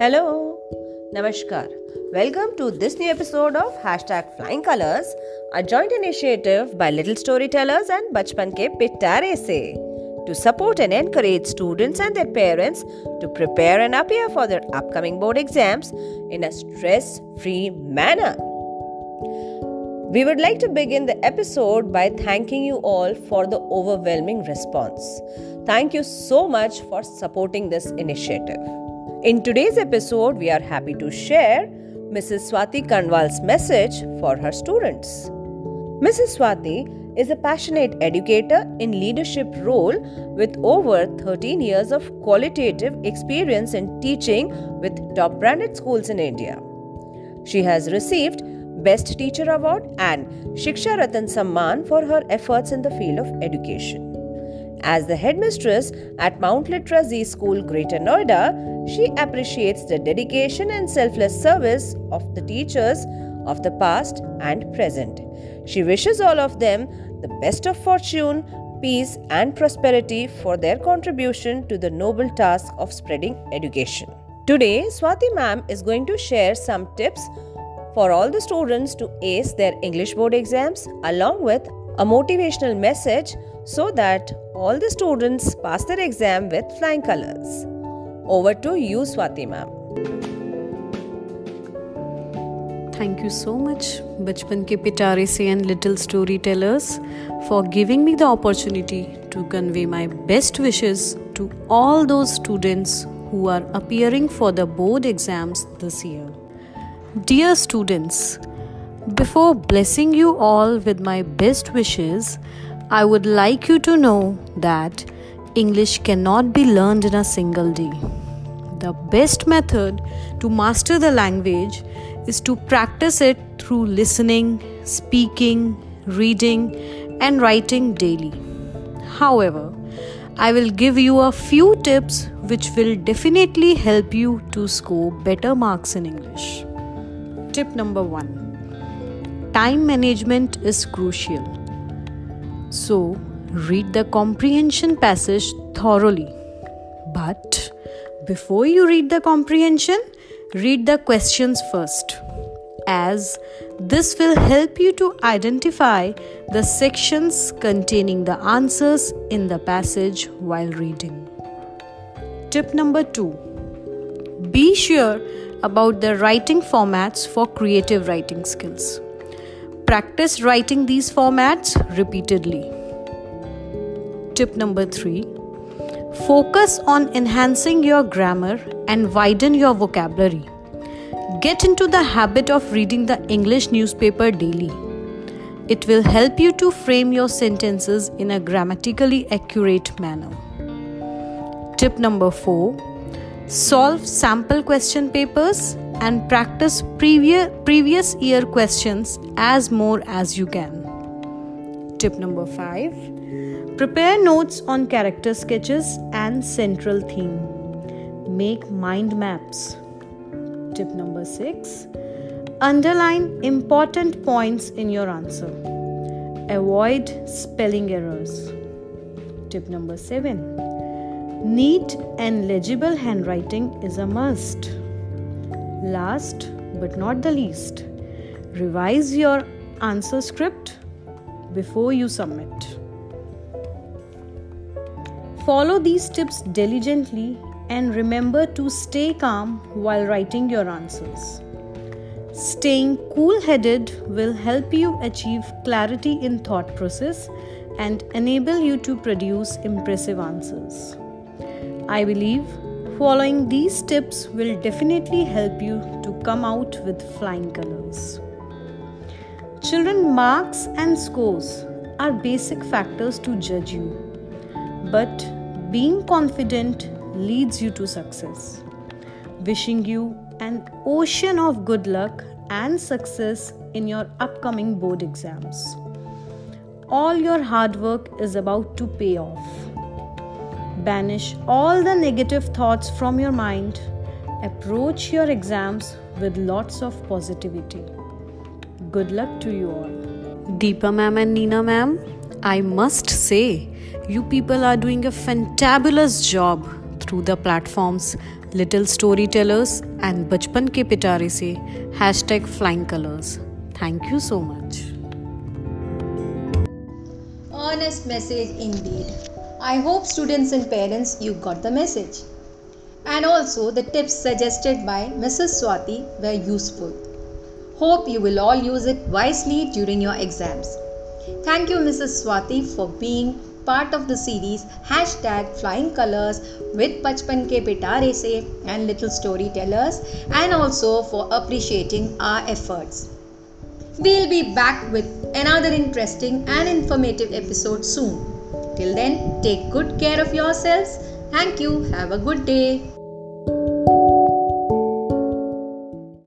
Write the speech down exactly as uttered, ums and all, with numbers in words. Hello, Namaskar. Welcome to this new episode of Hashtag FlyingColors, a joint initiative by Little Storytellers and Bachpan Ke Pitaare Se to support and encourage students and their parents to prepare and appear for their upcoming board exams in a stress-free manner. We would like to begin the episode by thanking you all for the overwhelming response. Thank you so much for supporting this initiative. In today's episode, we are happy to share Missus Swati Karnwal's message for her students. Missus Swati is a passionate educator in leadership role with over thirteen years of qualitative experience in teaching with top branded schools in India. She has received Best Teacher Award and Shiksha Ratan Samman for her efforts in the field of education. As the headmistress at Mount Litera Zee School, Greater Noida, she appreciates the dedication and selfless service of the teachers of the past and present. She wishes all of them the best of fortune, peace and prosperity for their contribution to the noble task of spreading education. Today, Swati ma'am is going to share some tips for all the students to ace their English board exams, along with a motivational message so that all the students pass their exam with flying colors. Over to you, Swati ma'am. Thank you so much, Bachpan Ke Pitaare Se and Little Storytellers, for giving me the opportunity to convey my best wishes to all those students who are appearing for the board exams this year. Dear students, before blessing you all with my best wishes, I would like you to know that English cannot be learned in a single day. The best method to master the language is to practice it through listening, speaking, reading, and writing daily. However, I will give you a few tips which will definitely help you to score better marks in English. Tip number one. Time management is crucial. So, read the comprehension passage thoroughly. But before you read the comprehension, read the questions first, as this will help you to identify the sections containing the answers in the passage while reading. Tip number two. Be sure about the writing formats for creative writing skills. Practice writing these formats repeatedly. Tip number three. Focus on enhancing your grammar and widen your vocabulary. Get into the habit of reading the English newspaper daily. It will help you to frame your sentences in a grammatically accurate manner. Tip number four. Solve sample question papers and practice previous previous year questions as more as you can. Tip number five. Prepare notes on character sketches and central theme. Make mind maps. Tip number six. Underline important points in your answer. Avoid spelling errors. Tip number seven. Neat and legible handwriting is a must. Last but not the least, revise your answer script before you submit. Follow these tips diligently and remember to stay calm while writing your answers. Staying cool-headed will help you achieve clarity in thought process and enable you to produce impressive answers. I believe following these tips will definitely help you to come out with flying colors. Children, marks and scores are basic factors to judge you, but being confident leads you to success. Wishing you an ocean of good luck and success in your upcoming board exams. All your hard work is about to pay off. Banish all the negative thoughts from your mind. Approach your exams with lots of positivity. Good luck to you all. Deepa ma'am and Neena ma'am, I must say, you people are doing a fantabulous job through the platforms Little Storytellers and Bachpan Ke Pitaare Se, hashtag FlyingColors. Thank you so much. Honest message indeed. I hope students and parents you got the message. And also the tips suggested by Missus Swati were useful. Hope you will all use it wisely during your exams. Thank you Missus Swati for being part of the series hashtag Flying Colors with Bachpan Ke Pitaare Se and Little Storytellers, and also for appreciating our efforts. We'll be back with another interesting and informative episode soon. Till then, take good care of yourselves. Thank you. Have a good day.